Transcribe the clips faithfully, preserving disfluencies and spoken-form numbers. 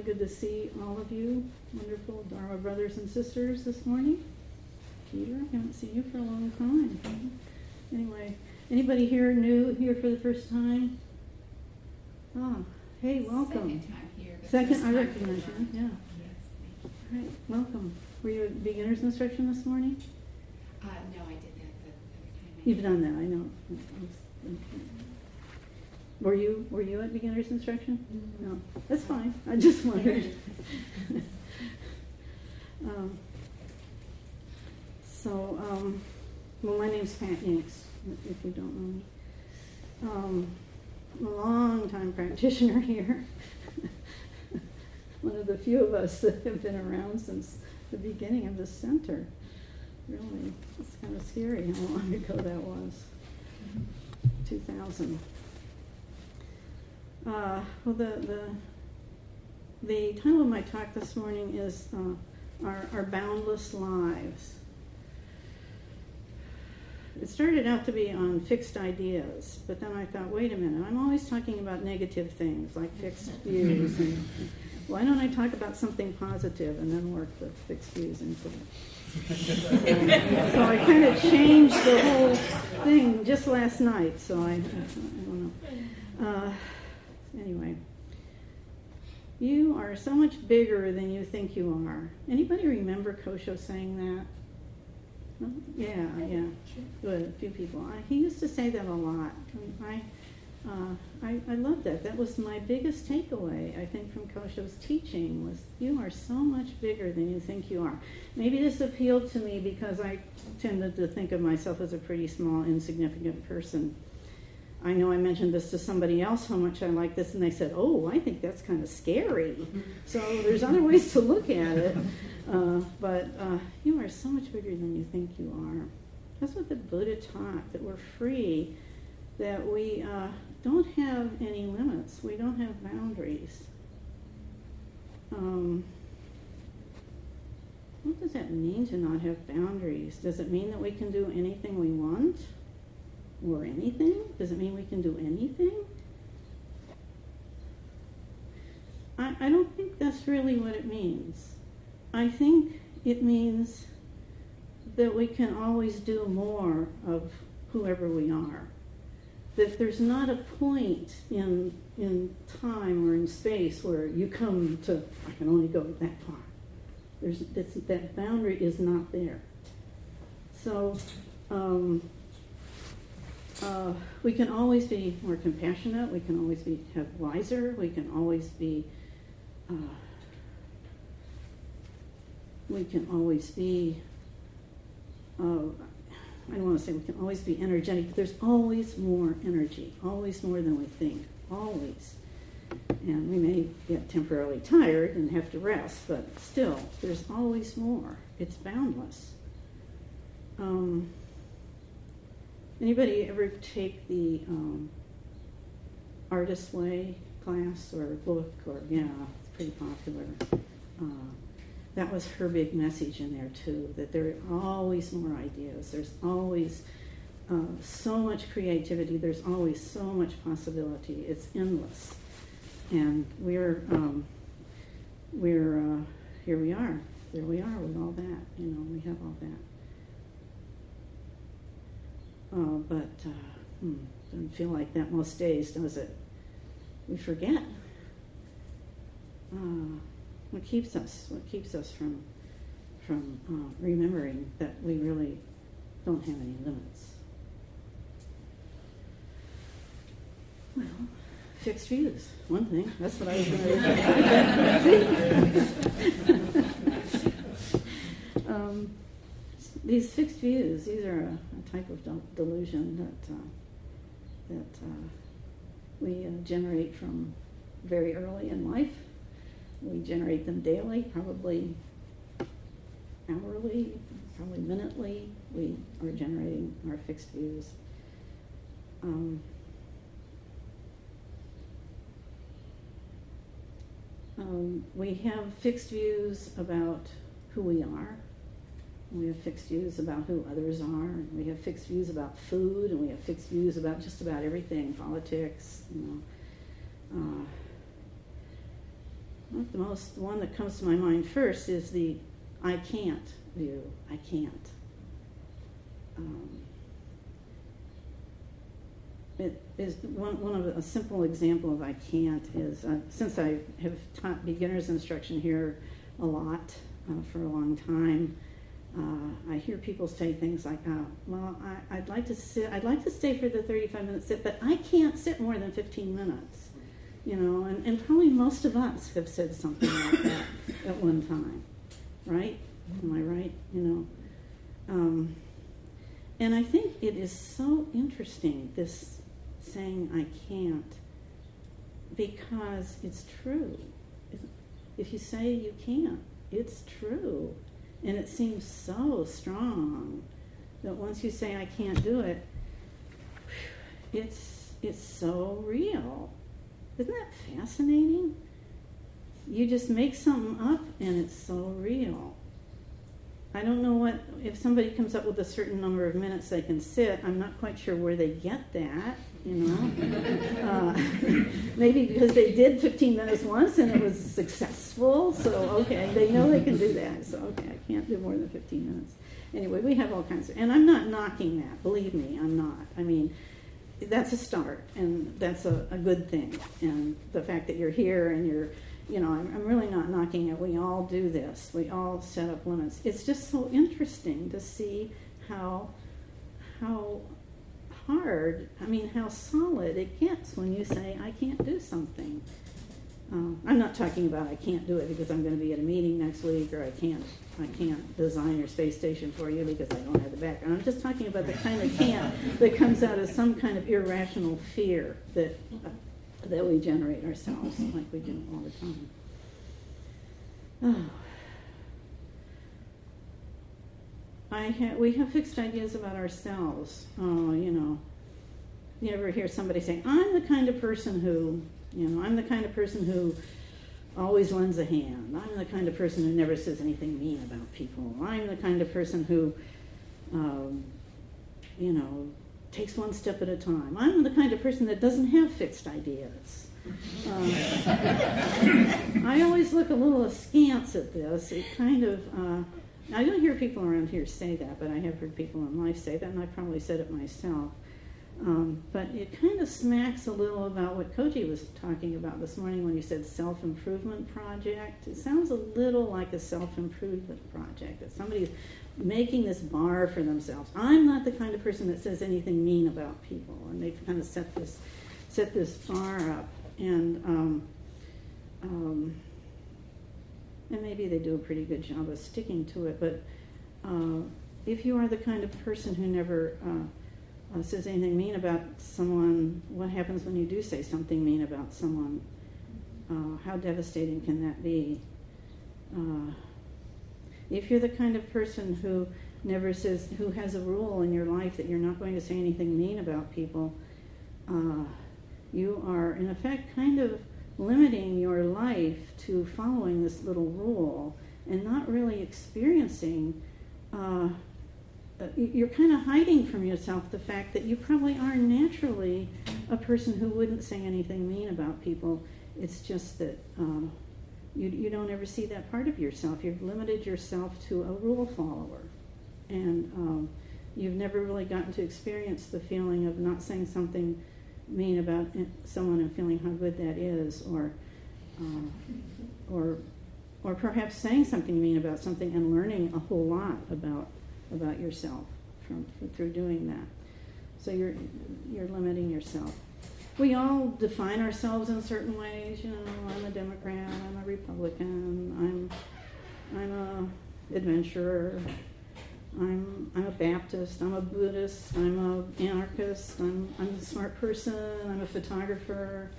really good to see all of you, wonderful Dharma brothers and sisters this morning. Peter, I haven't seen you for a long time. Anyway, anybody here new, here for the first time? Ah, oh, hey, welcome. Second time here. Second, I recognize you, yeah. Yes, thank you. All right, welcome. Were you at beginner's instruction this morning? Uh, no, I did that the other time. You've done that, I know. Were you were you at beginner's instruction? Mm-hmm. No, that's fine. I just wondered. um, so, um, well, my name's Pat Yanks, if you don't know me. Um, I'm a long-time practitioner here. One of the few of us that have been around since the beginning of the center. Really, it's kind of scary how long ago that was. two thousand. Uh, well, the, the the title of my talk this morning is uh, our, our Boundless Lives. It started out to be on fixed ideas, but then I thought, wait a minute, I'm always talking about negative things, like fixed views. And why don't I talk about something positive and then work the fixed views into it? So I kind of changed the whole thing just last night, so I, I don't know. Uh, Anyway, you are so much bigger than you think you are. Anybody remember Kosho saying that? No? Yeah, yeah. Good, a few people. I, he used to say that a lot. I, uh, I, I love that. That was my biggest takeaway, I think, from Kosho's teaching was you are so much bigger than you think you are. Maybe this appealed to me because I tended to think of myself as a pretty small, insignificant person. I know I mentioned this to somebody else, how much I like this, and they said, oh, I think that's kind of scary. So there's other ways to look at it. Uh, but uh, you are so much bigger than you think you are. That's what the Buddha taught, that we're free, that we uh, don't have any limits. We don't have boundaries. Um, what does that mean to not have boundaries? Does it mean that we can do anything we want? Or anything? Does it mean we can do anything? I, I don't think that's really what it means. I think it means that we can always do more of whoever we are. That there's not a point in, in time or in space where you come to, I can only go that far. There's, that's, that boundary is not there. So, um, Uh, we can always be more compassionate, we can always be have wiser, we can always be, uh, we can always be, uh, I don't want to say we can always be energetic, but there's always more energy, always more than we think, always. And we may get temporarily tired and have to rest, but still, there's always more. It's boundless. Um, Anybody ever take the um, Artist's Way class or book or, yeah, it's pretty popular. Uh, that was her big message in there too, that there are always more ideas. There's always uh, so much creativity. There's always so much possibility. It's endless. And we're, um, we're uh, here we are. There we are with all that. You know, we have all that. Uh, but uh, hmm, doesn't feel like that most days, does it? We forget. Uh, what keeps us? What keeps us from from uh, remembering that we really don't have any limits? Well, fixed views. One thing. That's what I was going to say. um, These fixed views, these are a, a type of del- delusion that, uh, that uh, we uh, generate from very early in life. We generate them daily, probably hourly, probably minutely. We are generating our fixed views. Um, um, we have fixed views about who we are. We have fixed views about who others are, and we have fixed views about food, and we have fixed views about just about everything, politics, you know. Uh, Not the most, the one that comes to my mind first is the I can't view. I can't. Um, it is one, one of a simple example of I can't is uh, since I have taught beginners instruction here a lot uh, for a long time. Uh, I hear people say things like, oh, well, I, I'd like to sit, I'd like to stay for the thirty-five minute sit, but I can't sit more than fifteen minutes, you know, and, and probably most of us have said something like that at one time, right? Am I right? You know? Um, and I think it is so interesting, this saying I can't, because it's true. If you say you can't, it's true. And it seems so strong that once you say I can't do it, it's it's so real. Isn't that fascinating? You just make something up and it's so real. I don't know what, if somebody comes up with a certain number of minutes they can sit, I'm not quite sure where they get that, you know. uh, maybe because they did fifteen minutes once and it was successful, so okay, they know they can do that, so okay, I can't do more than fifteen minutes. Anyway, we have all kinds of, and I'm not knocking that, believe me, I'm not. I mean, that's a start, and that's a, a good thing, and the fact that you're here and you're, you know, I'm, I'm really not knocking it. We all do this. We all set up limits. It's just so interesting to see how how hard, I mean, how solid it gets when you say, I can't do something. Um, I'm not talking about I can't do it because I'm going to be at a meeting next week, or I can't I can't design your space station for you because I don't have the background. I'm just talking about the kind of can't that comes out of some kind of irrational fear that... Uh, that we generate ourselves, like we do all the time. Oh. I ha- we have fixed ideas about ourselves. Oh, you know, you ever hear somebody say, I'm the kind of person who, you know, I'm the kind of person who always lends a hand. I'm the kind of person who never says anything mean about people. I'm the kind of person who, um, you know, takes one step at a time. I'm the kind of person that doesn't have fixed ideas. Um, I always look a little askance at this. It kind of, uh, I don't hear people around here say that, but I have heard people in life say that, and I probably said it myself. Um, but it kind of smacks a little about what Koji was talking about this morning when he said self-improvement project. It sounds a little like a self-improvement project, that somebody's making this bar for themselves. I'm not the kind of person that says anything mean about people, and they've kind of set this set this bar up, and um, um, and maybe they do a pretty good job of sticking to it. But uh, if you are the kind of person who never uh, uh, says anything mean about someone, what happens when you do say something mean about someone? Uh, how devastating can that be? Uh, If you're the kind of person who never says, who has a rule in your life that you're not going to say anything mean about people, uh, you are in effect kind of limiting your life to following this little rule and not really experiencing, uh, you're kind of hiding from yourself the fact that you probably are naturally a person who wouldn't say anything mean about people. It's just that, um, You, you don't ever see that part of yourself. You've limited yourself to a rule follower. And um, you've never really gotten to experience the feeling of not saying something mean about someone and feeling how good that is, or, uh, or, or perhaps saying something mean about something and learning a whole lot about about yourself from, from through doing that. So you're you're limiting yourself. We all define ourselves in certain ways, you know, I'm a Democrat, I'm a Republican, I'm I'm a adventurer, I'm I'm a Baptist, I'm a Buddhist, I'm a anarchist, I'm I'm a smart person, I'm a photographer.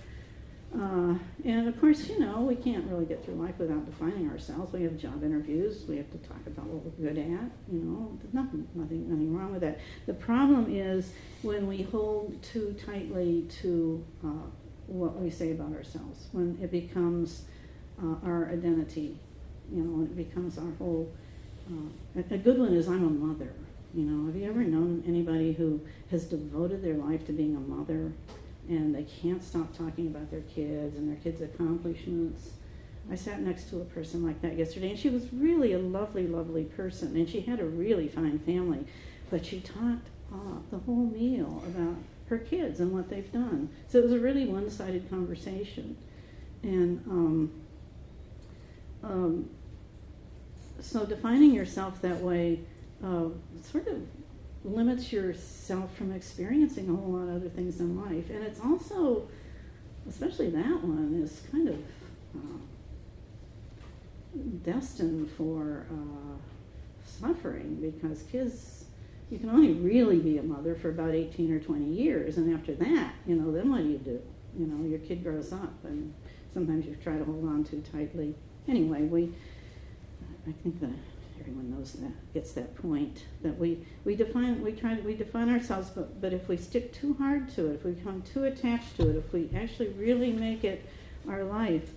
Uh, and of course, you know, we can't really get through life without defining ourselves. We have job interviews, we have to talk about what we're good at, you know, nothing, nothing, nothing wrong with that. The problem is when we hold too tightly to uh, what we say about ourselves, when it becomes uh, our identity, you know, when it becomes our whole, uh, a good one is I'm a mother, you know. Have you ever known anybody who has devoted their life to being a mother? And they can't stop talking about their kids and their kids' accomplishments. I sat next to a person like that yesterday, and she was really a lovely, lovely person, and she had a really fine family, but she talked uh, the whole meal about her kids and what they've done. So it was a really one-sided conversation. And um, um, so defining yourself that way uh, sort of limits yourself from experiencing a whole lot of other things in life. And it's also, especially that one, is kind of uh, destined for uh, suffering, because kids, you can only really be a mother for about eighteen or twenty years, and after that, you know, then what do you do? You know, your kid grows up, and sometimes you try to hold on too tightly. Anyway, we, I think that everyone knows that, gets that point, that we, we define, we try, we define ourselves, but, but if we stick too hard to it, if we become too attached to it, if we actually really make it our life,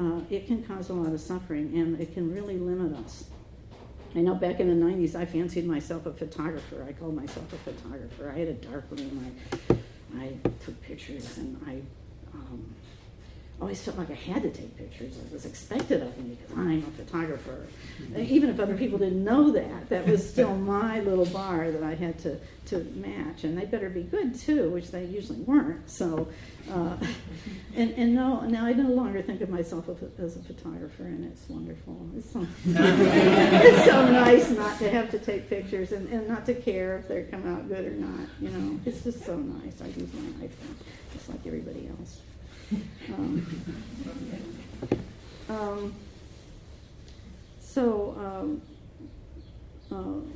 uh, it can cause a lot of suffering, and it can really limit us. I know back in the nineties, I fancied myself a photographer. I called myself a photographer. I had a darkroom. I, I took pictures, and I um, always felt like I had to take pictures. It was expected of me because I'm a photographer. And even if other people didn't know that, that was still my little bar that I had to, to match. And they better be good, too, which they usually weren't. So, uh, and, and no, now I no longer think of myself as a photographer, and it's wonderful. It's so, it's so nice not to have to take pictures and, and not to care if they come out good or not. You know, it's just so nice. I use my life just like everybody else. Um, um, so, um, uh,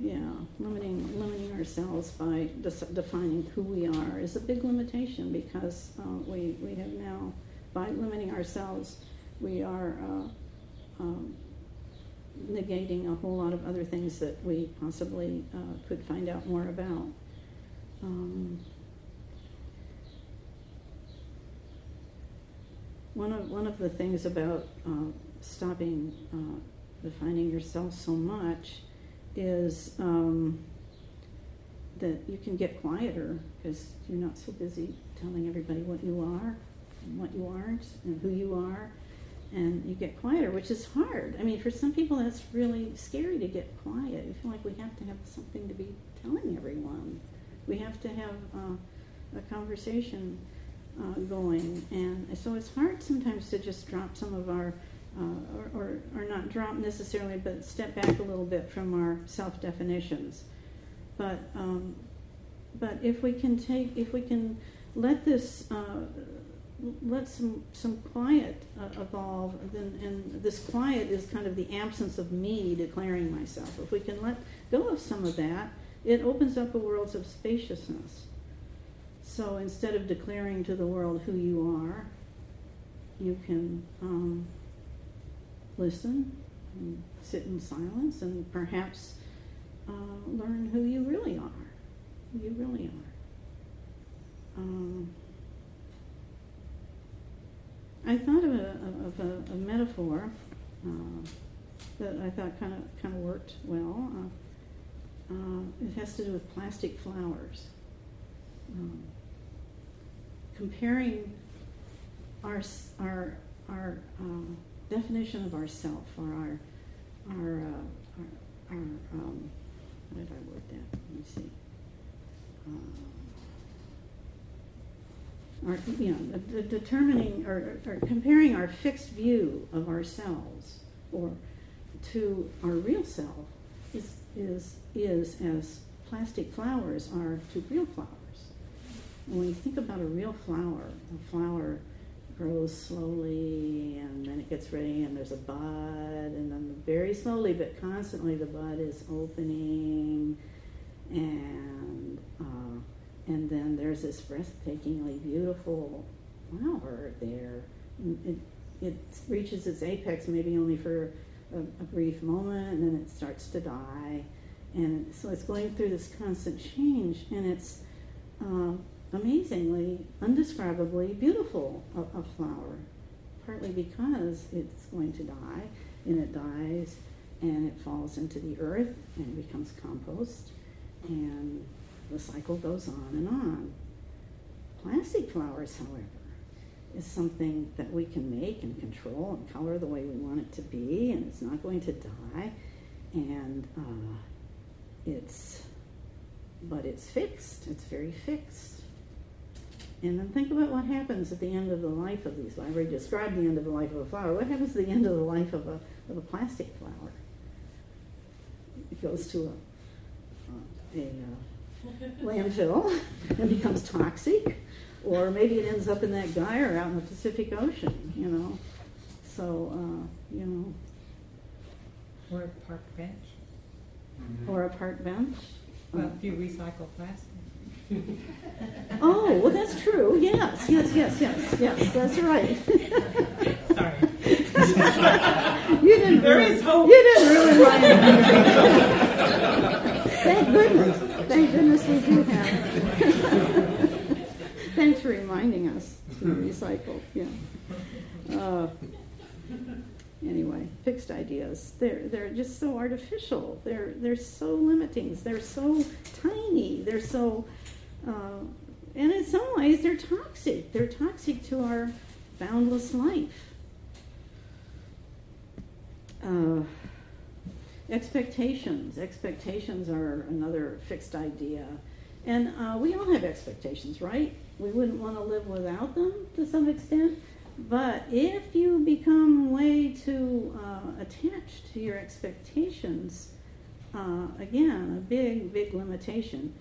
yeah, limiting limiting ourselves by defining who we are is a big limitation, because uh, we we have now, by limiting ourselves, we are uh, um, negating a whole lot of other things that we possibly uh, could find out more about. Um, One of, one of the things about uh, stopping uh, defining yourself so much is um, that you can get quieter, because you're not so busy telling everybody what you are and what you aren't and who you are, and you get quieter, which is hard. I mean, for some people that's really scary to get quiet. You feel like we have to have something to be telling everyone. We have to have uh, a conversation Uh, going, and so it's hard sometimes to just drop some of our, uh, or, or, or not drop necessarily, but step back a little bit from our self-definitions. But um, but if we can take, if we can let this, uh, let some some quiet uh, evolve, then, and this quiet is kind of the absence of me declaring myself. If we can let go of some of that, it opens up a world of spaciousness. So instead of declaring to the world who you are, you can um, listen and sit in silence and perhaps uh, learn who you really are, who you really are. Um, I thought of a, of a, a metaphor uh, that I thought kind of kind of worked well. Uh, uh, it has to do with plastic flowers. Um, comparing our our our uh, definition of ourself, or our our uh, our, our um, how did I word that? Let me see. Uh, our you know de determining or, or comparing our fixed view of ourselves or to our real self is is is as plastic flowers are to real flowers. When you think about a real flower, a flower grows slowly, and then it gets ready, and there's a bud, and then very slowly but constantly the bud is opening, and uh, and then there's this breathtakingly beautiful flower there. It, it reaches its apex maybe only for a, a brief moment, and then it starts to die, and so it's going through this constant change, and it's uh, amazingly, undescribably beautiful, a, a flower, partly because it's going to die, and it dies, and it falls into the earth, and it becomes compost, and the cycle goes on and on. Plastic flowers, however, is something that we can make and control and color the way we want it to be, and it's not going to die, and uh, it's, but it's fixed, it's very fixed. And then think about what happens at the end of the life of these. I already described the end of the life of a flower. What happens at the end of the life of a, of a plastic flower? It goes to a, a, a landfill and becomes toxic, or maybe it ends up in that gyre out in the Pacific Ocean, you know. So, uh, you know. Or a park bench. Mm-hmm. Or a park bench. Well, if you recycle plastic. Oh, well, that's true. Yes, yes, yes, yes, yes. That's right. Sorry. You didn't. There ruin, is hope. You didn't ruin my life. Thank goodness. Thank goodness we do have. Thanks for reminding us to recycle. Yeah. Uh, anyway, fixed ideas. They're they're just so artificial. They're they're so limiting. They're so tiny. They're so. Uh, and in some ways, they're toxic. They're toxic to our boundless life. Uh, expectations. Expectations are another fixed idea. And uh, we all have expectations, right? We wouldn't want to live without them to some extent. But if you become way too uh, attached to your expectations, uh, again, a big, big limitation.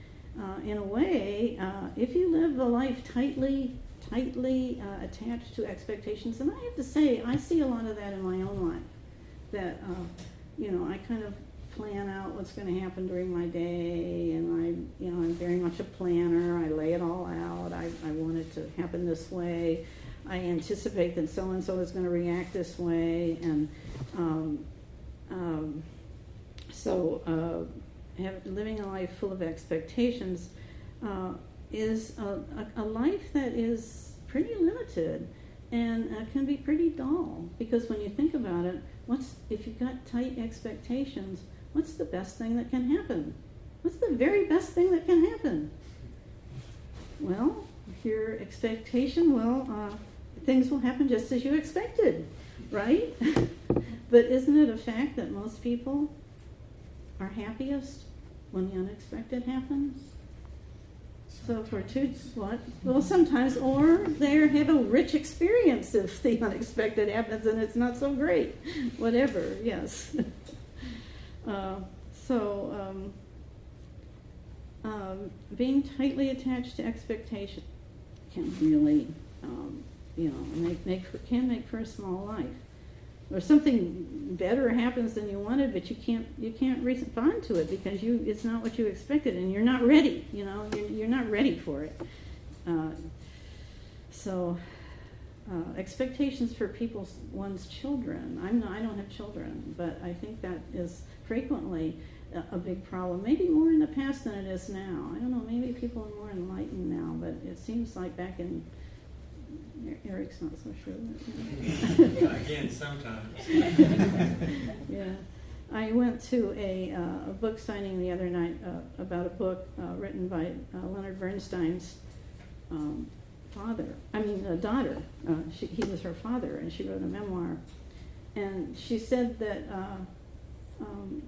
Uh, in a way, uh, if you live a life tightly, tightly uh, attached to expectations, and I have to say, I see a lot of that in my own life, that, uh, you know, I kind of plan out what's going to happen during my day, and I, you know, I'm very much a planner. I lay it all out. I, I want it to happen this way. I anticipate that so-and-so is going to react this way, and um, um, so... Uh, Have, living a life full of expectations uh, is a, a, a life that is pretty limited and uh, can be pretty dull, because when you think about it, what's, if you've got tight expectations, what's the best thing that can happen? What's the very best thing that can happen? Well, if your expectation, well, uh, things will happen just as you expected, right? But isn't it a fact that most people are happiest when the unexpected happens? So for two, what? Well, sometimes, or they have a rich experience if the unexpected happens and it's not so great. Whatever, yes. uh, so um, um, being tightly attached to expectation can really, um, you know, make, make for, can make for a small life. Or something better happens than you wanted, but you can't you can't respond to it because you it's not what you expected, and you're not ready. You know, you're, you're not ready for it. Uh, so, uh, expectations for people's one's children. I'm not. I don't have children, but I think that is frequently a, a big problem. Maybe more in the past than it is now. I don't know. Maybe people are more enlightened now, but it seems like back in. Eric's not so sure. Again, sometimes. Yeah. I went to a, uh, a book signing the other night uh, about a book uh, written by uh, Leonard Bernstein's um, father. I mean, uh, daughter. Uh, she, he was her father, and she wrote a memoir. And she said that uh, um,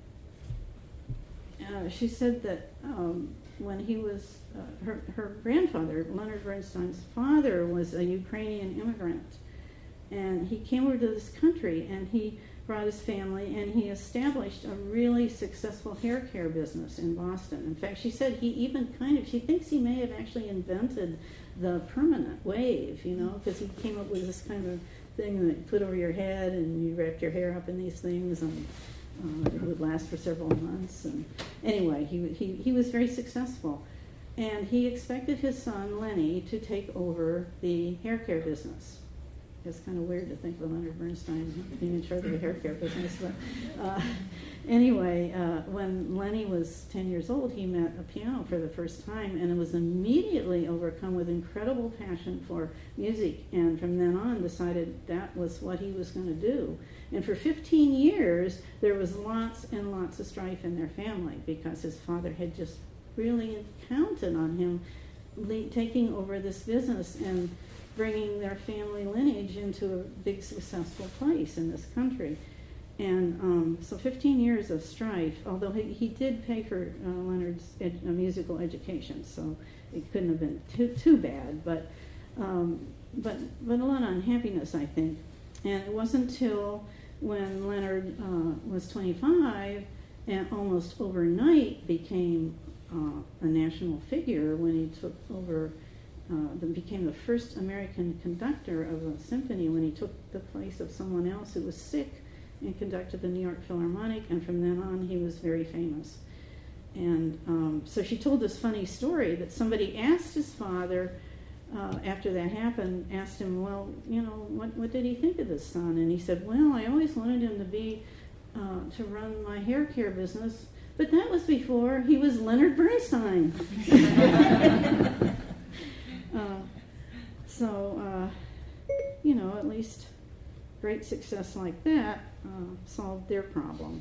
uh, she said that um, when he was Uh, her, her grandfather, Leonard Bernstein's father, was a Ukrainian immigrant, and he came over to this country, and he brought his family, and he established a really successful hair care business in Boston. In fact, she said he even kind of, she thinks he may have actually invented the permanent wave, you know, because he came up with this kind of thing that you put over your head, and you wrapped your hair up in these things, and uh, it would last for several months. And anyway, he he, he was very successful. And he expected his son, Lenny, to take over the hair care business. It's kind of weird to think of Leonard Bernstein being in charge of the hair care business. But uh, anyway, uh, when Lenny was ten years old, he met a piano for the first time, and was immediately overcome with incredible passion for music. And from then on, decided that was what he was going to do. And for fifteen years, there was lots and lots of strife in their family, because his father had just really counted on him le- taking over this business, and bringing their family lineage into a big successful place in this country. And um, so fifteen years of strife, although he, he did pay for uh, Leonard's ed uh, musical education, so it couldn't have been too, too bad, but, um, but, but a lot of unhappiness, I think. And it wasn't until when Leonard uh, was twenty-five and almost overnight became uh, a national figure when he took over, uh, the, became the first American conductor of a symphony, when he took the place of someone else who was sick and conducted the New York Philharmonic, and from then on he was very famous. And um, so she told this funny story that somebody asked his father, Uh, after that happened, asked him, well, you know, what, what did he think of his son? And he said, well, I always wanted him to be, uh, to run my hair care business, but that was before he was Leonard Bernstein. uh, so, uh, you know, at least great success like that uh, solved their problem.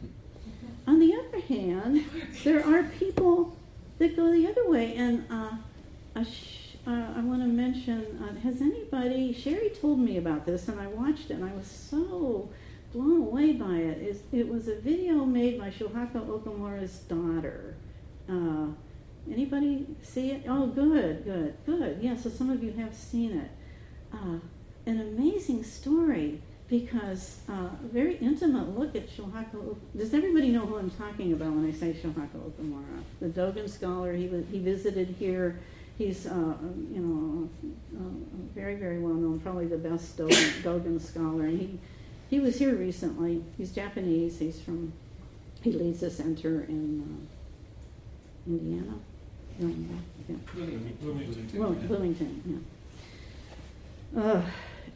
On the other hand, there are people that go the other way, and uh, a Uh, I want to mention, uh, has anybody, Sherry told me about this and I watched it and I was so blown away by it. It's, it was a video made by Shōhaku Okumura's daughter. Uh, anybody see it? Oh, good, good, good. Yeah, so some of you have seen it. Uh, an amazing story, because uh, a very intimate look at Shōhaku. Does everybody know who I'm talking about when I say Shōhaku Okumura? The Dogen scholar, he, was, he visited here. He's, uh, you know, uh, very, very well known, probably the best Dogen, Dogen scholar. And he, he was here recently. He's Japanese. He's from, he leads the center in uh, Indiana? No, no, yeah. Bloomington. Bloomington, well, yeah. Bloomington, yeah. Uh,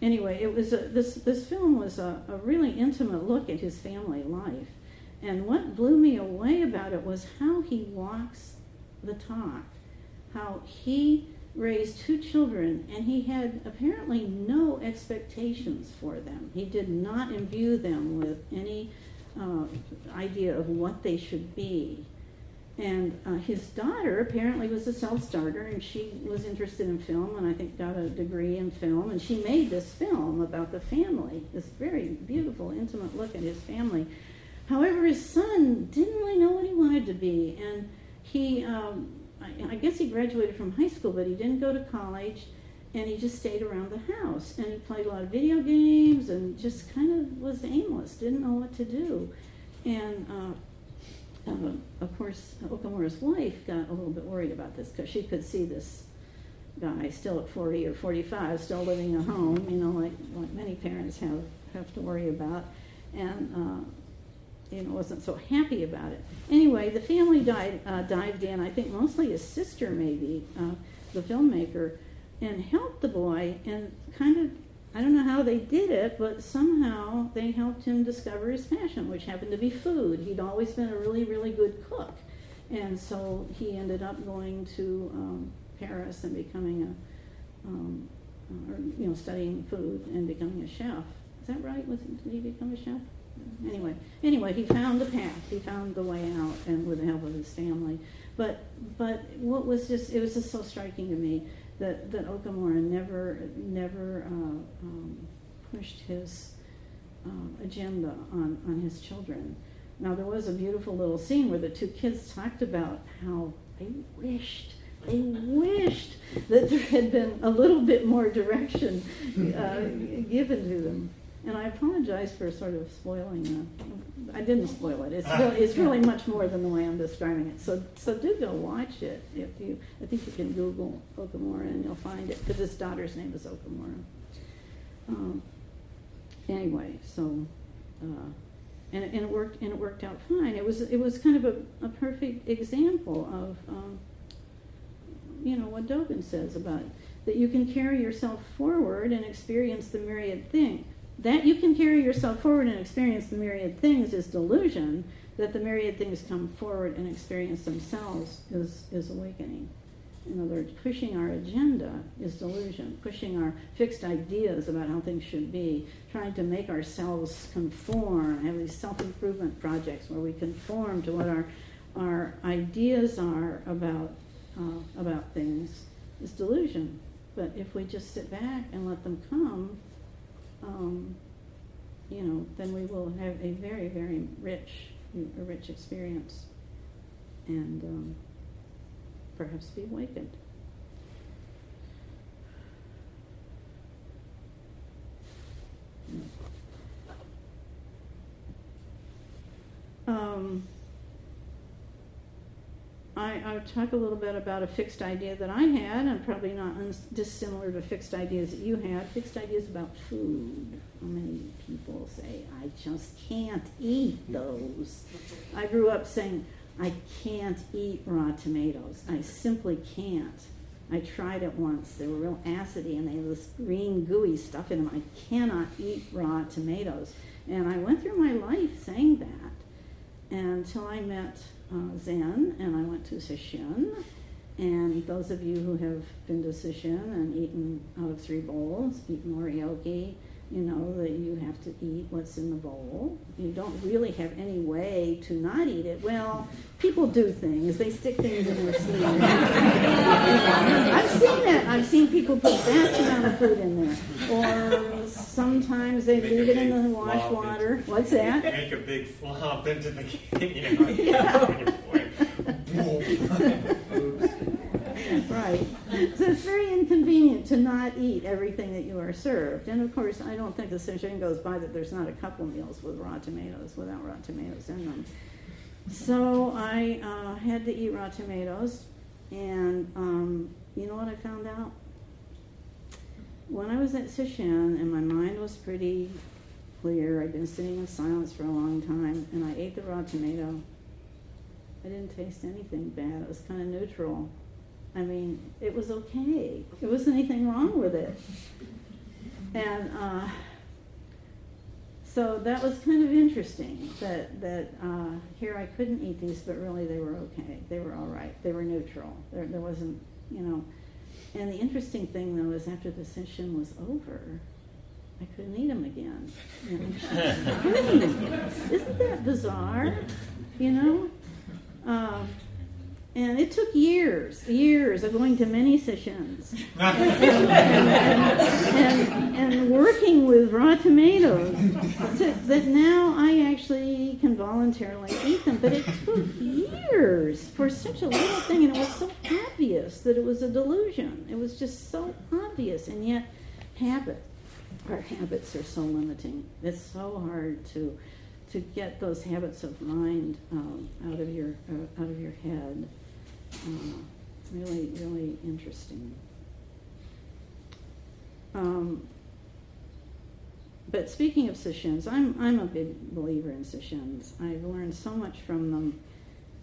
anyway, it was a, this, this film was a, a really intimate look at his family life. And what blew me away about it was how he walks the talk. How he raised two children, and he had apparently no expectations for them. He did not imbue them with any uh, idea of what they should be. And uh, his daughter apparently was a self-starter, and she was interested in film, and I think got a degree in film, and she made this film about the family, this very beautiful, intimate look at his family. However, his son didn't really know what he wanted to be, and he... Um, I guess he graduated from high school, but he didn't go to college, and he just stayed around the house. And he played a lot of video games and just kind of was aimless, didn't know what to do. And, uh, uh, of course, Okumura's wife got a little bit worried about this, because she could see this guy still at forty or forty-five, still living at home, you know, like, like many parents have, have to worry about. And... Uh, you know, wasn't so happy about it. Anyway, the family died, uh, dived in, I think mostly his sister maybe, uh, the filmmaker, and helped the boy, and kind of, I don't know how they did it, but somehow they helped him discover his passion, which happened to be food. He'd always been a really, really good cook. And so he ended up going to um, Paris and becoming a, um, or, you know, studying food and becoming a chef. Is that right? Was it, did he become a chef? Anyway, anyway, he found the path, he found the way out, and with the help of his family. But but what was just, it was just so striking to me that, that Okumura never, never uh, um, pushed his uh, agenda on, on his children. Now, there was a beautiful little scene where the two kids talked about how they wished, they wished that there had been a little bit more direction uh, given to them. And I apologize for sort of spoiling the, I didn't spoil it. It's really, it's really much more than the way I'm describing it. So, so do go watch it. If you, I think you can Google Okumura and you'll find it, because his daughter's name is Okumura. Um, anyway, so, uh, and, and it worked. And it worked out fine. It was, it was kind of a, a perfect example of, um, you know, what Dogen says about it, that you can carry yourself forward and experience the myriad things. That you can carry yourself forward and experience the myriad things is delusion. That the myriad things come forward and experience themselves is, is awakening. In other words, pushing our agenda is delusion. Pushing our fixed ideas about how things should be. Trying to make ourselves conform. Have these self-improvement projects where we conform to what our, our ideas are about, uh, about things is delusion. But if we just sit back and let them come, um, you know, then we will have a very, very rich, a rich experience, and um, perhaps be awakened. Um, I, I would talk a little bit about a fixed idea that I had, and probably not un- dissimilar to fixed ideas that you had. Fixed ideas about food. How many people say, I just can't eat those? I grew up saying, I can't eat raw tomatoes. I simply can't. I tried it once. They were real acidy, and they had this green gooey stuff in them. I cannot eat raw tomatoes. And I went through my life saying that. Until I met uh, Zen, and I went to Sesshin, and those of you who have been to Sesshin and eaten out of three bowls, eaten morioki, you know that you have to eat what's in the bowl. You don't really have any way to not eat it. Well, people do things. They stick things in their sleeves. I've seen that. I've seen people put vast amount of food in there. Or sometimes they make leave it in the wash water. What's that? Make a big flop into the can. Know, yeah. Right. So it's very inconvenient to not eat everything that you are served. And of course, I don't think the Sesshin goes by that there's not a couple meals with raw tomatoes, without raw tomatoes in them. So I uh, had to eat raw tomatoes, and um, you know what I found out? When I was at Sesshin, and my mind was pretty clear, I'd been sitting in silence for a long time, and I ate the raw tomato. I didn't taste anything bad. It was kind of neutral. I mean, it was okay. There wasn't anything wrong with it. And uh, so that was kind of interesting that, that uh, here I couldn't eat these, but really they were okay. They were all right. They were neutral. There, there wasn't, you know. And the interesting thing, though, is after the session was over, I couldn't eat them again. You know? Isn't that bizarre? You know? Uh, And it took years, years of going to many sessions and, and, and, and working with raw tomatoes to, that now I actually can voluntarily eat them. But it took years for such a little thing, and it was so obvious that it was a delusion. It was just so obvious, and yet habit, our habits are so limiting. It's so hard to to get those habits of mind um, out of your uh, out of your head. Uh, really, really interesting. Um, but speaking of sessions, I'm I'm a big believer in sessions. I've learned so much from them,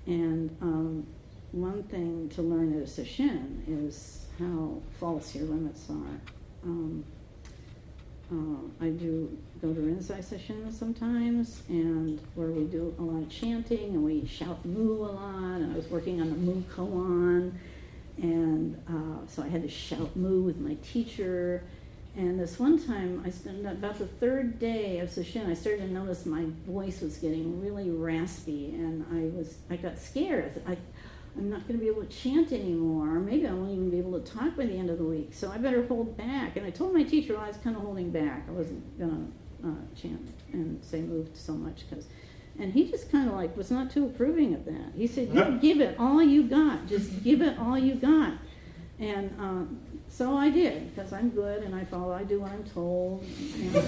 and um, one thing to learn at a session is how false your limits are. Um, uh, I do go to Rinzai sessions sometimes, and where we do a lot of chanting, and we shout mu a lot, and I was working on the mu koan, and uh, so I had to shout mu with my teacher, and this one time, I spent about the third day of session, I started to notice my voice was getting really raspy, and I was, I got scared. I, I'm not going to be able to chant anymore, or maybe I won't even be able to talk by the end of the week, so I better hold back. And I told my teacher, well, I was kind of holding back, I wasn't going to Uh, chant and say moved so much because, and he just kind of like was not too approving of that. He said, "You give it all you got, just give it all you got," and um, so I did because I'm good and I follow, I do what I'm told. And, uh,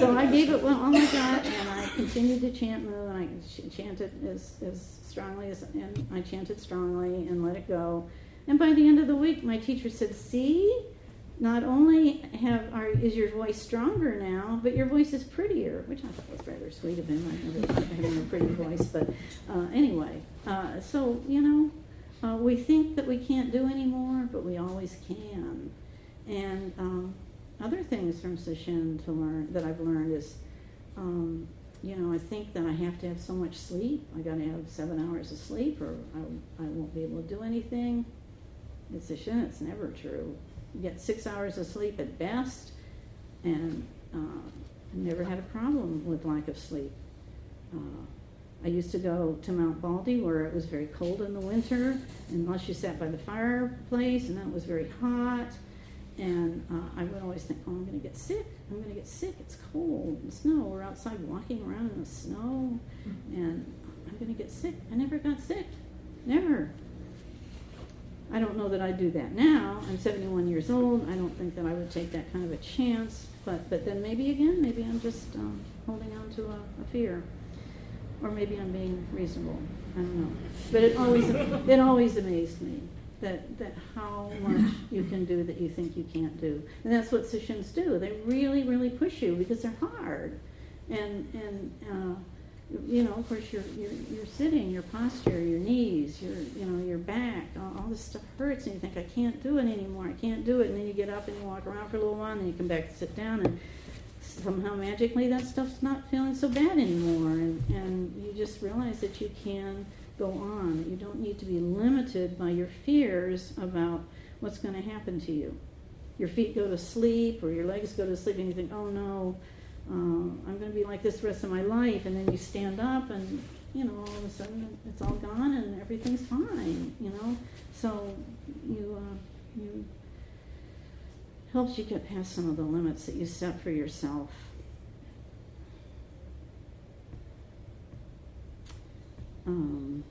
so I gave it well, all I got, and I continued to chant mu, and I ch- chanted as as strongly as, and I chanted strongly and let it go. And by the end of the week, my teacher said, "See. Not only have our, is your voice stronger now, but your voice is prettier," which I thought was rather sweet of him. I never thought of having a pretty voice, but uh, anyway. Uh, so, you know, uh, we think that we can't do anymore, but we always can. And um, other things from Sesshin to learn that I've learned is, um, you know, I think that I have to have so much sleep. I got to have seven hours of sleep, or I, I won't be able to do anything. At Sesshin, it's never true. Get six hours of sleep at best, and uh, never had a problem with lack of sleep. Uh, I used to go to Mount Baldy where it was very cold in the winter, and unless you sat by the fireplace, and that was very hot. And uh, I would always think, oh, I'm going to get sick. I'm going to get sick. It's cold. The snow. We're outside walking around in the snow, and I'm going to get sick. I never got sick. Never. I don't know that I do that now. I'm seventy-one years old. I don't think that I would take that kind of a chance. But but then maybe again, maybe I'm just um, holding on to a, a fear, or maybe I'm being reasonable. I don't know. But it always it always amazed me that that how much you can do that you think you can't do, and that's what sessions do. They really really push you because they're hard, and and. Uh, You know, of course, you're, you're, you're sitting, your posture, your knees, your, you know, your back, all, all this stuff hurts, and you think, I can't do it anymore, I can't do it, and then you get up and you walk around for a little while, and then you come back and sit down, and somehow magically that stuff's not feeling so bad anymore, and, and you just realize that you can go on, that you don't need to be limited by your fears about what's going to happen to you. Your feet go to sleep, or your legs go to sleep, and you think, oh no, Um, I'm going to be like this the rest of my life, and then you stand up, and you know, all of a sudden it's all gone, and everything's fine. You know, so you uh, you helps you get past some of the limits that you set for yourself. Um,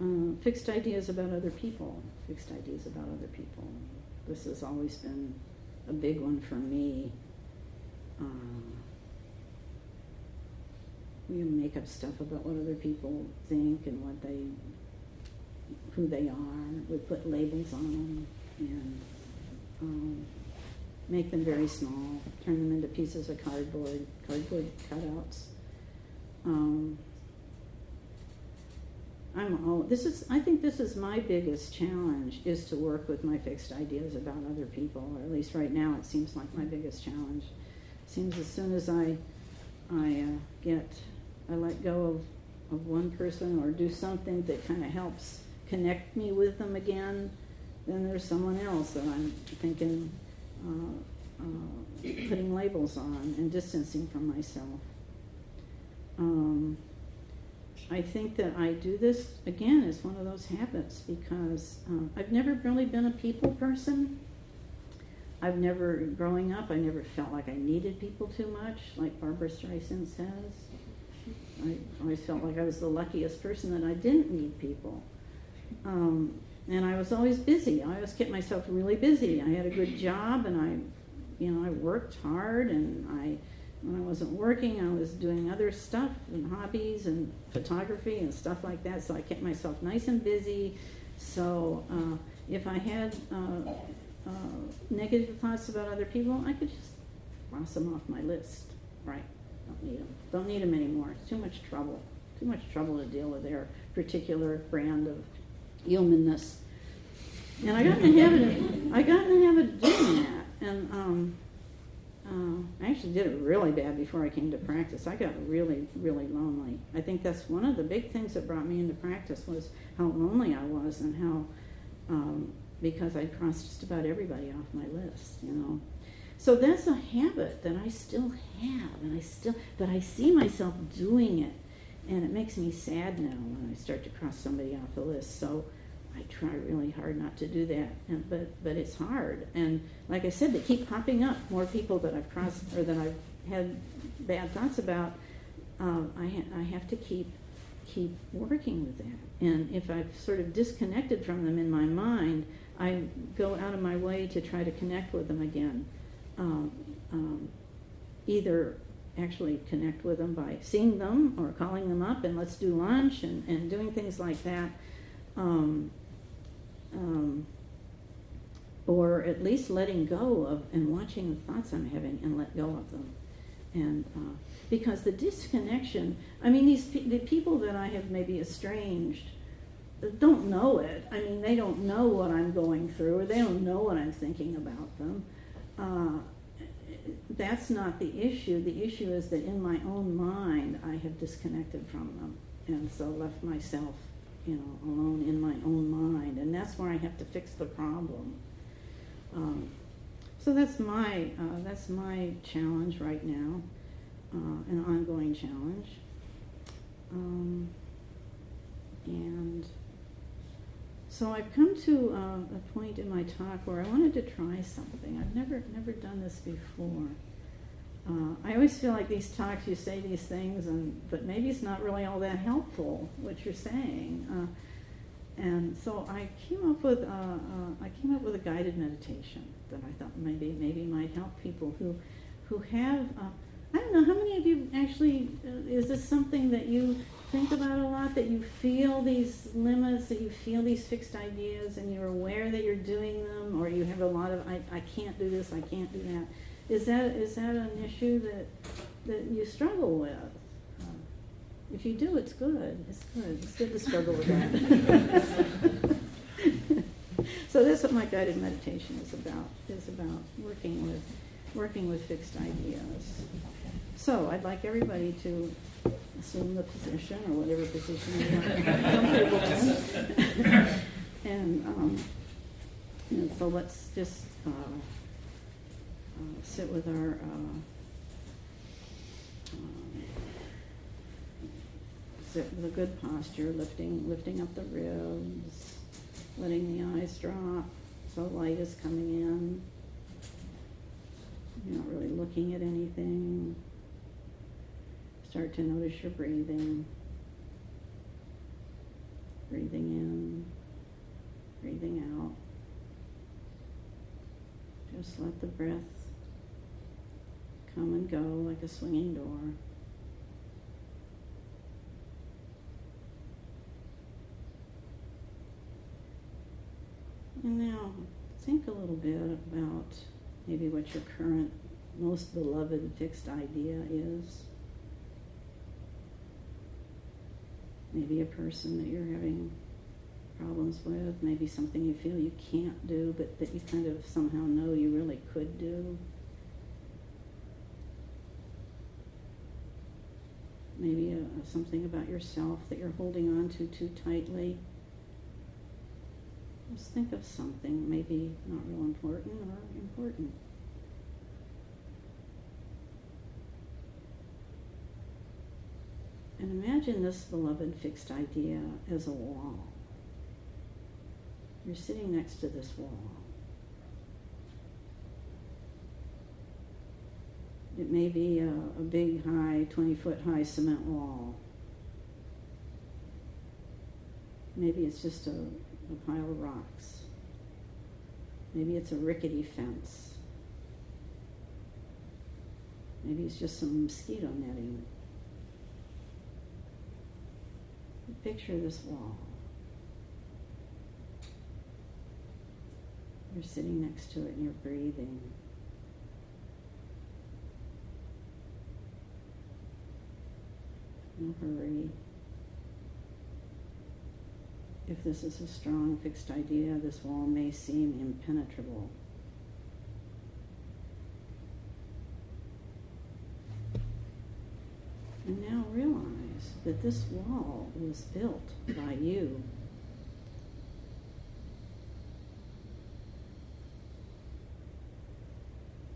uh, fixed ideas about other people. Fixed ideas about other people. This has always been a big one for me. Uh, you make up stuff about what other people think and what they, who they are. We put labels on them and um, make them very small, turn them into pieces of cardboard, cardboard cutouts. Um, I'm all, this is, I think this is my biggest challenge, is to work with my fixed ideas about other people, or at least right now it seems like my biggest challenge. It seems as soon as I, I uh, get, I let go of, of one person or do something that kind of helps connect me with them again, then there's someone else that I'm thinking, uh, uh, putting labels on and distancing from myself. Um, I think that I do this, again, as one of those habits because um, I've never really been a people person. I've never, growing up, I never felt like I needed people too much, like Barbara Streisand says. I always felt like I was the luckiest person that I didn't need people. Um, and I was always busy. I always kept myself really busy. I had a good job, and I, you know, I worked hard, and I... When I wasn't working, I was doing other stuff and hobbies and photography and stuff like that, so I kept myself nice and busy. So uh, if I had uh, uh, negative thoughts about other people, I could just cross them off my list. Right, don't need them. Don't need them anymore. It's too much trouble. Too much trouble to deal with their particular brand of humanness. And I got in the habit of, I got in the habit of doing that. And, um, Uh, I actually did it really bad before I came to practice. I got really, really lonely. I think that's one of the big things that brought me into practice was how lonely I was and how, um, because I crossed just about everybody off my list, you know. So that's a habit that I still have, and I still, but I see myself doing it, and it makes me sad now when I start to cross somebody off the list. So I try really hard not to do that, and, but but it's hard. And like I said, they keep popping up. More people that I've crossed or that I've had bad thoughts about. Um, I ha I have to keep keep working with that. And if I've sort of disconnected from them in my mind, I go out of my way to try to connect with them again. Um, um, either actually connect with them by seeing them or calling them up and let's do lunch and, and doing things like that. Um, Um, or at least letting go of and watching the thoughts I'm having and let go of them. And uh, because the disconnection, I mean, these pe the people that I have maybe estranged don't know it. I mean, they don't know what I'm going through, or they don't know what I'm thinking about them. Uh, that's not the issue. The issue is that in my own mind, I have disconnected from them and so left myself, you know, alone in my own mind, and that's where I have to fix the problem. Um, so that's my uh, that's my challenge right now. uh, an ongoing challenge. Um, and so I've come to uh, a point in my talk where I wanted to try something. I've never, never done this before. Uh, I always feel like these talks, you say these things, and but maybe it's not really all that helpful, what you're saying. Uh, and so I came up with uh, uh, I came up with a guided meditation that I thought maybe maybe might help people who who have uh, I don't know how many of you actually uh, is this something that you think about a lot, that you feel these limits, that you feel these fixed ideas, and you're aware that you're doing them, or you have a lot of I, I can't do this, I can't do that. Is that is that an issue that that you struggle with? If you do, it's good. It's good. It's good to struggle with that. So that's what my guided meditation is about. Is about working with working with fixed ideas. So I'd like everybody to assume the position or whatever position you want to be comfortable in. And, um, and so let's just. Uh, Uh, sit with our uh, um, sit with a good posture, lifting lifting up the ribs, letting the eyes drop so light is coming in. You're not really looking at anything. Start to notice your breathing. Breathing in, breathing out. Just let the breath come and go like a swinging door. And now think a little bit about maybe what your current most beloved fixed idea is. Maybe a person that you're having problems with, maybe something you feel you can't do, but that you kind of somehow know you really could do. Maybe a, a something about yourself that you're holding on to too tightly. Just think of something, maybe not real important or important. And imagine this beloved fixed idea as a wall. You're sitting next to this wall. It may be a, a big, high, twenty-foot high cement wall. Maybe it's just a, a pile of rocks. Maybe it's a rickety fence. Maybe it's just some mosquito netting. Picture this wall. You're sitting next to it and you're breathing. No hurry. If this is a strong fixed idea, this wall may seem impenetrable. And now realize that this wall was built by you.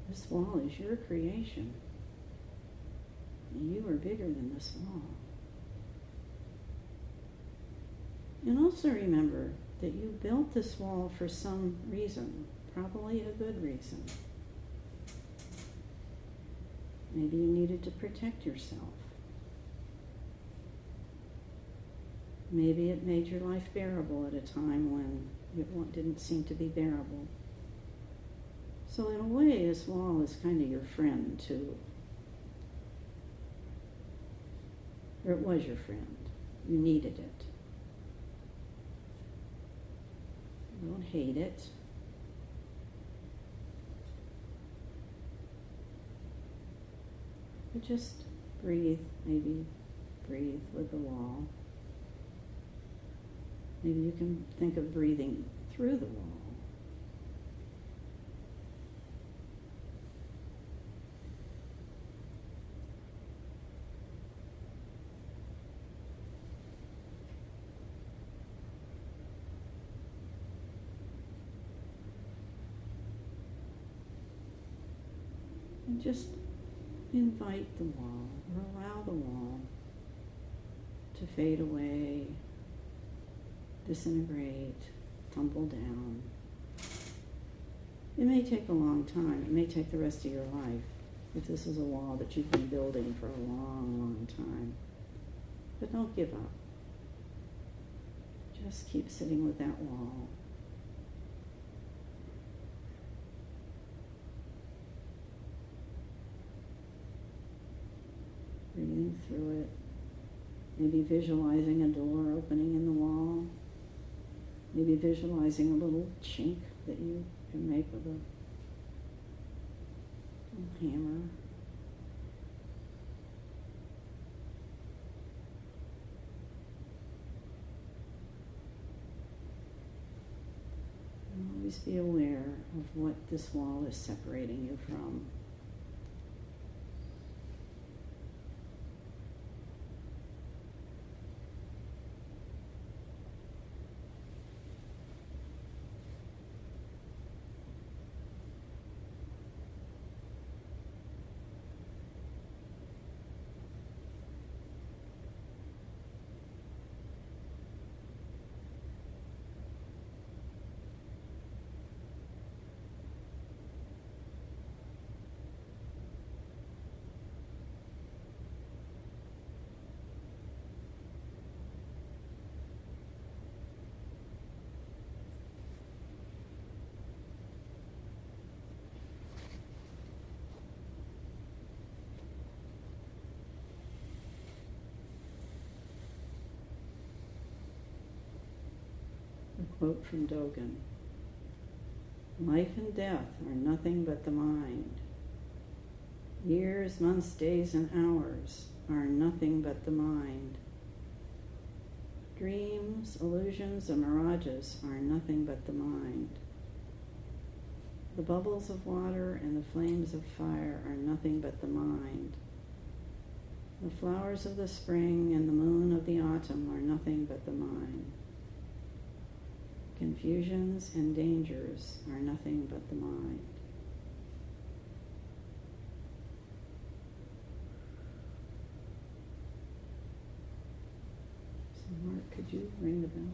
This wall is your creation. You are bigger than this wall. And also remember that you built this wall for some reason, probably a good reason. Maybe you needed to protect yourself. Maybe it made your life bearable at a time when it didn't seem to be bearable. So in a way, this wall is kind of your friend, too. Or it was your friend. You needed it. Don't hate it. But just breathe, maybe breathe with the wall. Maybe you can think of breathing through the wall. Just invite the wall or allow the wall to fade away, disintegrate, tumble down. It may take a long time. It may take the rest of your life if this is a wall that you've been building for a long, long time. But don't give up. Just keep sitting with that wall. Breathing through it. Maybe visualizing a door opening in the wall. Maybe visualizing a little chink that you can make with a little hammer. And always be aware of what this wall is separating you from. Quote from Dogen, "Life and death are nothing but the mind. Years, months, days, and hours are nothing but the mind. Dreams, illusions, and mirages are nothing but the mind. The bubbles of water and the flames of fire are nothing but the mind. The flowers of the spring and the moon of the autumn are nothing but the mind. Confusions and dangers are nothing but the mind." So Mark, could you ring the bell?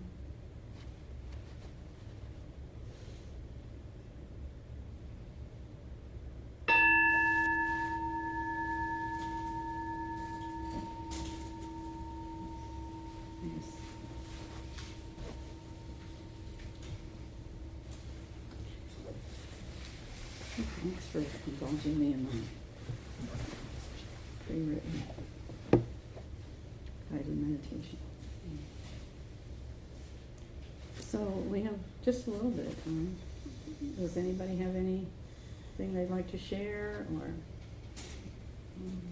Thanks for indulging me in my pre-written guided meditation. So we have just a little bit of time. Does anybody have anything they'd like to share? Or um,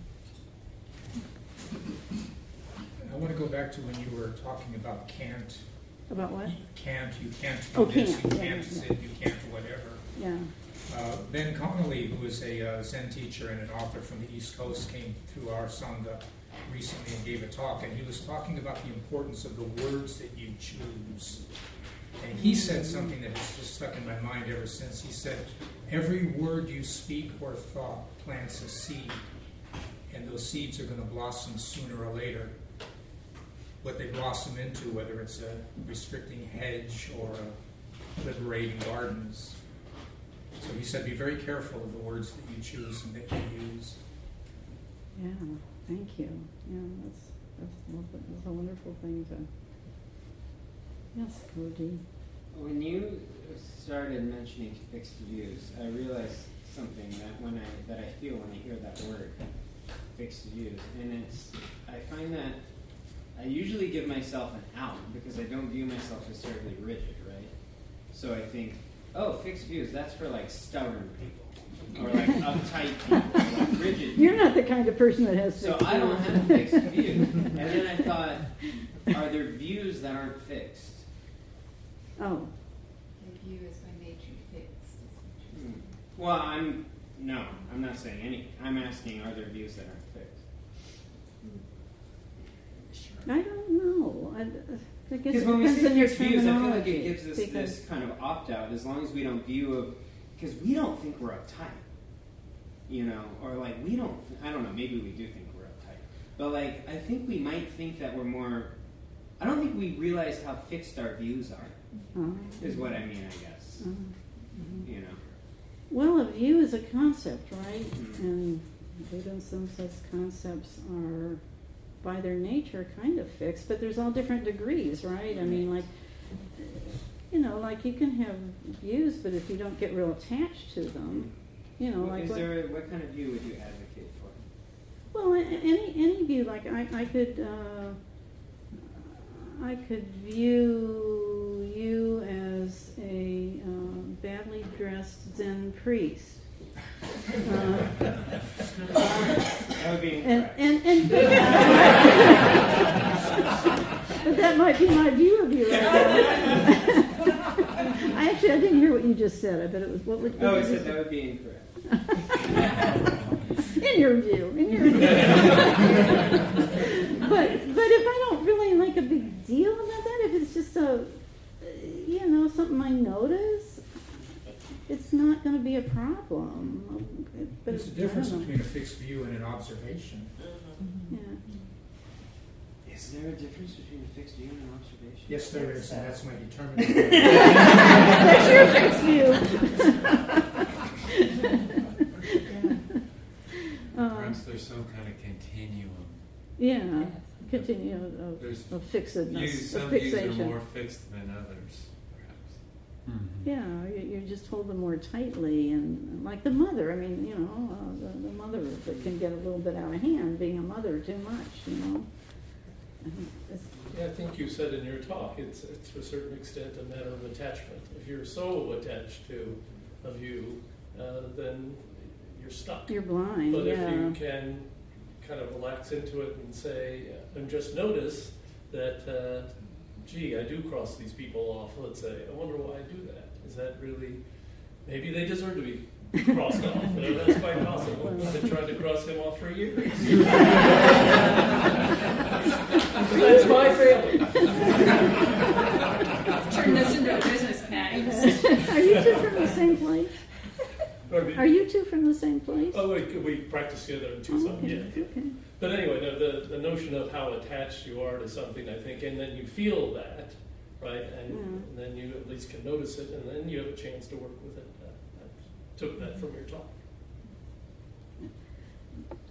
I want to go back to when you were talking about can't. About what? You can't, you can't do oh, this, can't. you yeah, can't yeah, sit, yeah. you can't whatever. Yeah. Uh, Ben Connolly, who is a uh, Zen teacher and an author from the East Coast, came through our Sangha recently and gave a talk, and he was talking about the importance of the words that you choose. And he said something that has just stuck in my mind ever since. He said, every word you speak or thought plants a seed, and those seeds are going to blossom sooner or later. What they blossom into, whether it's a restricting hedge or a liberating gardens. So he said, be very careful of the words that you choose and that you use. Yeah, thank you. Yeah, that's that's, that's a wonderful thing to. Yes, Rudy. When you started mentioning fixed views, I realized something that when I that I feel when I hear that word, fixed views, and it's I find that I usually give myself an out because I don't view myself as terribly rigid, right? So I think, oh, fixed views, that's for like stubborn people, or like uptight people, or like rigid people. You're not the kind of person that has fixed views. So I don't have fixed views. And then I thought, are there views that aren't fixed? Oh. Your view is what made you fixed. Hmm. Well, I'm, no, I'm not saying anything. I'm asking, are there views that aren't fixed? Sure. I don't know. I, uh, Because when we say fixed views, I feel like it gives us this kind of opt-out, as long as we don't view of, because we don't think we're uptight. you know, or like we don't, I don't know, maybe we do think we're uptight, but like I think we might think that we're more, I don't think we realize how fixed our views are, mm-hmm. is what I mean, I guess, mm-hmm. you know. Well, a view is a concept, right? Mm-hmm. And Buddhism's concepts are, by their nature, kind of fixed, but there's all different degrees, right? I mean, like, you know, like you can have views, but if you don't get real attached to them, you know, well, like... Is what, there a, what kind of view would you advocate for? Well, any any view, like I, I could, uh, I could view you as a uh, badly dressed Zen priest. Uh, that would be and, and, and, but, but that might be my view of you right now. I actually I didn't hear what you just said. I bet it was what would. Oh, I said that would be incorrect. In your view, in your view. but but if I don't really make a big deal about that, if it's just a you know something I notice. It's not going to be a problem. But There's a difference between a fixed view and an observation. Mm-hmm. Yeah. Is there a difference between a fixed view and an observation? Yes, there is, and that's my determinant. That's your fixed view. Perhaps there's some kind of continuum. Yeah, continuum of, of fixedness. Views, some of views are more fixed than others. Mm-hmm. Yeah, you're just hold them more tightly, and like the mother. I mean, you know, uh, the, the mother that can get a little bit out of hand, being a mother too much, you know. Yeah, I think you said in your talk, it's, it's to a certain extent a matter of attachment. If you're so attached to a view, uh, then you're stuck. You're blind. But yeah. if you can kind of relax into it and say, and just notice that. Uh, Gee, I do cross these people off, let's say. I wonder why I do that. Is that really... Maybe they deserve to be crossed off. You know, that's quite possible. I've been trying to cross him off for years. That's my failing. It's turned us into a business night. Are you two from the same place? Are you two from the same place? Oh, we, we practice together in Tucson. Oh, okay. Yeah. Okay. But anyway, no, the, the notion of how attached you are to something, I think, and then you feel that, right? And, yeah. and then you at least can notice it, and then you have a chance to work with it. Uh, I took that from your talk.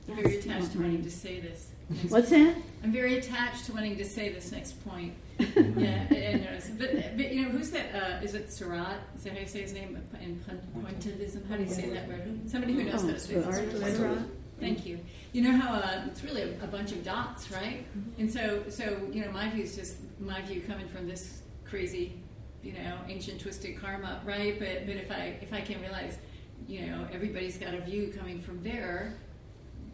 I'm very attached to wanting to say this. What's that? I'm very attached to wanting to say this next point. Yeah, I, I noticed. But, but, you know, who's that? Uh, is it Seurat? Is that how you say his name? In Pointillism? How do you say that word? Somebody who knows oh, how to say Seurat. Thank you. You know how uh, it's really a, a bunch of dots, right? Mm-hmm. And so, so you know, my view is just my view coming from this crazy, you know, ancient twisted karma, right? But but if I if I can realize, you know, everybody's got a view coming from their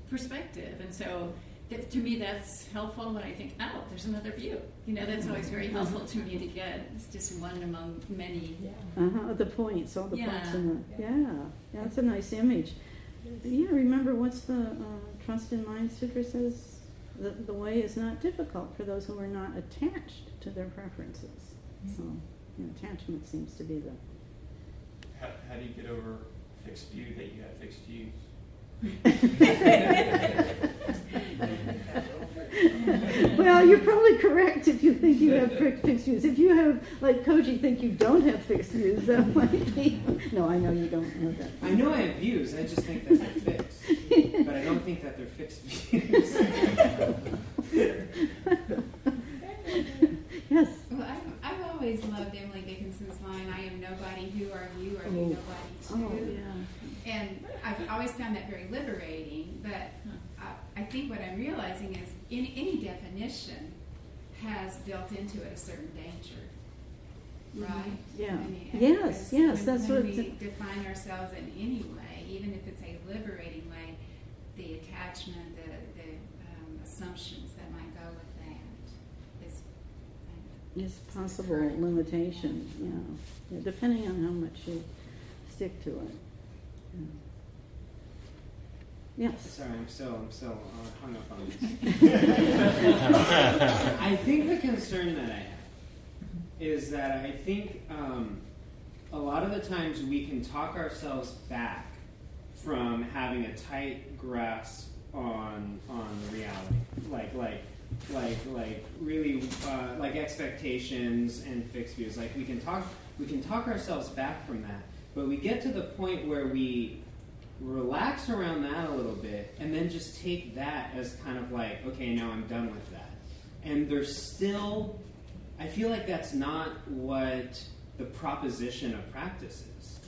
perspective, and so that, to me that's helpful when I think, oh, there's another view. You know, that's always very helpful to me to get. It's just one among many. Yeah. Uh-huh. The points, all the yeah. points in it. Yeah. yeah, that's a nice image. Yeah, remember what's the uh, Trust in Mind Sutra says? The, the way is not difficult for those who are not attached to their preferences. Mm-hmm. So you know, attachment seems to be the... How, how do you get over fixed view that you have fixed views? Well, you're probably correct if you think you have fixed views. If you have, like Koji, think you don't have fixed views, that might be. No, I know you don't know that. I know I have views. I just think that they're fixed, but I don't think that they're fixed views. Yes. Well, I've, I've always loved Emily Dickinson's line, "I am nobody. Who are you? Are you nobody too?" Oh, yeah. And I've always found that very liberating, but I, I think what I'm realizing is in any definition has built into it a certain danger, right? Mm-hmm. Yeah. I mean, yes, yes. When, that's when what we de- define ourselves in any way, even if it's a liberating way, the attachment, the, the um, assumptions that might go with that is... I mean, it's possible current. limitation, you know, yeah, depending on how much you stick to it. Yes. Sorry, I'm so I'm so uh, hung up on this. I think the concern that I have is that I think um, a lot of the times we can talk ourselves back from having a tight grasp on on reality, like like like like really uh, like expectations and fixed views. Like we can talk we can talk ourselves back from that, but we get to the point where we relax around that a little bit, and then just take that as kind of like, okay, now I'm done with that. And there's still, I feel like that's not what the proposition of practice is,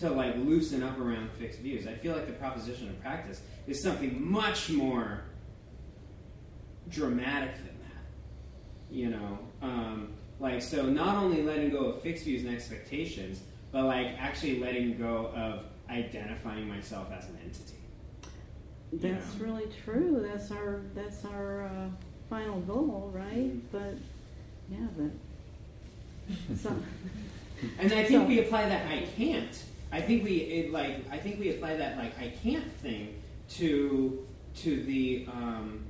to like loosen up around fixed views. I feel like the proposition of practice is something much more dramatic than that, you know? Um, like, so not only letting go of fixed views and expectations, but like actually letting go of identifying myself as an entity. That's you know? really true. That's our that's our uh, final goal, right? Mm-hmm. But yeah, but so. And I think so. we apply that I can't. I think we it, like. I think we apply that like I can't thing to to the um,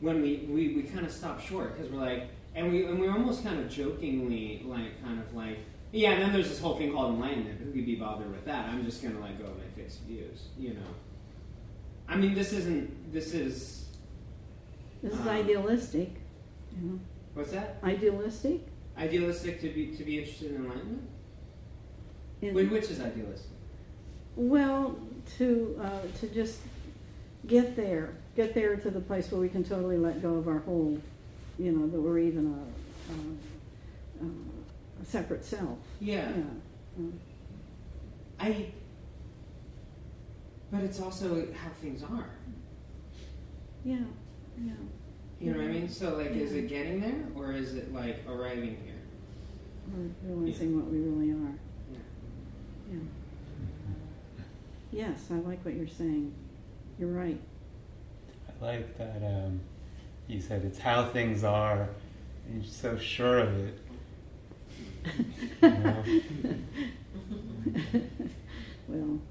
when we we, we kind of stop short because we're like, and we and we're almost kind of jokingly like kind of like. Yeah, and then there's this whole thing called enlightenment. Who could be bothered with that? I'm just going to let go of my fixed views, you know. I mean, this isn't, this is... This um, is idealistic. You know. What's that? Idealistic. Idealistic to be to be interested in enlightenment? In, which, which is idealistic? Well, to uh, to just get there. Get there to the place where we can totally let go of our whole, you know, that we're even a... a, a A separate self. Yeah. yeah. Mm. I. But it's also how things are. Yeah. Yeah. You know yeah. what I mean? So, like, yeah. is it getting there, or is it like arriving here? Or realizing yeah. what we really are. Yeah. Yeah. Yes, I like what you're saying. You're right. I like that. Um, you said it's how things are, and you're so sure of it. well,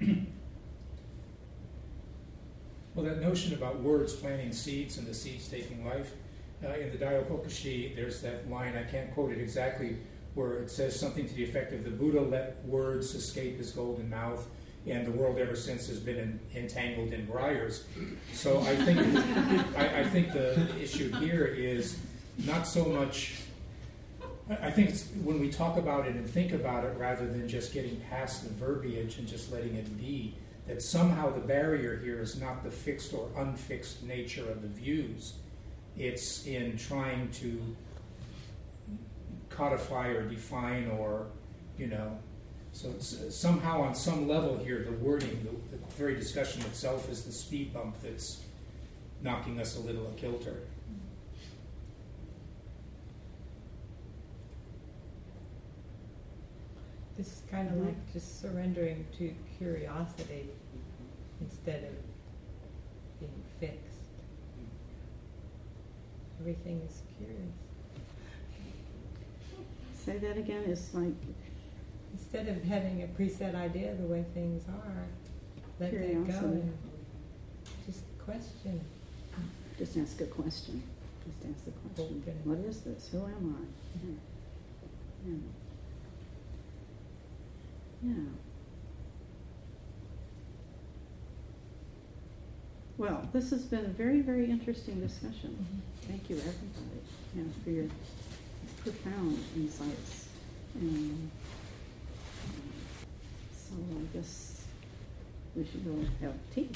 well, that notion about words planting seeds and the seeds taking life, uh, in the Daiokokushi, there's that line, I can't quote it exactly, where it says something to the effect of, the Buddha let words escape his golden mouth, and the world ever since has been in, entangled in briars. So I think, I, I think the issue here is not so much... I think it's when we talk about it and think about it, rather than just getting past the verbiage and just letting it be, that somehow the barrier here is not the fixed or unfixed nature of the views. It's in trying to codify or define or, you know, so somehow on some level here, the wording, the, the very discussion itself is the speed bump that's knocking us a little a-kilter. This is kind of like just surrendering to curiosity instead of being fixed. Everything is curious. Say that again, it's like... Instead of having a preset idea of the way things are, let curiosity. that go and just question. Just ask a question. Just ask the question. Open. What is this? Who am I? Yeah. Yeah. Yeah. Well, this has been a very, very interesting discussion. Mm-hmm. Thank you, everybody, yeah, for your profound insights. And, um, so I guess we should go have tea.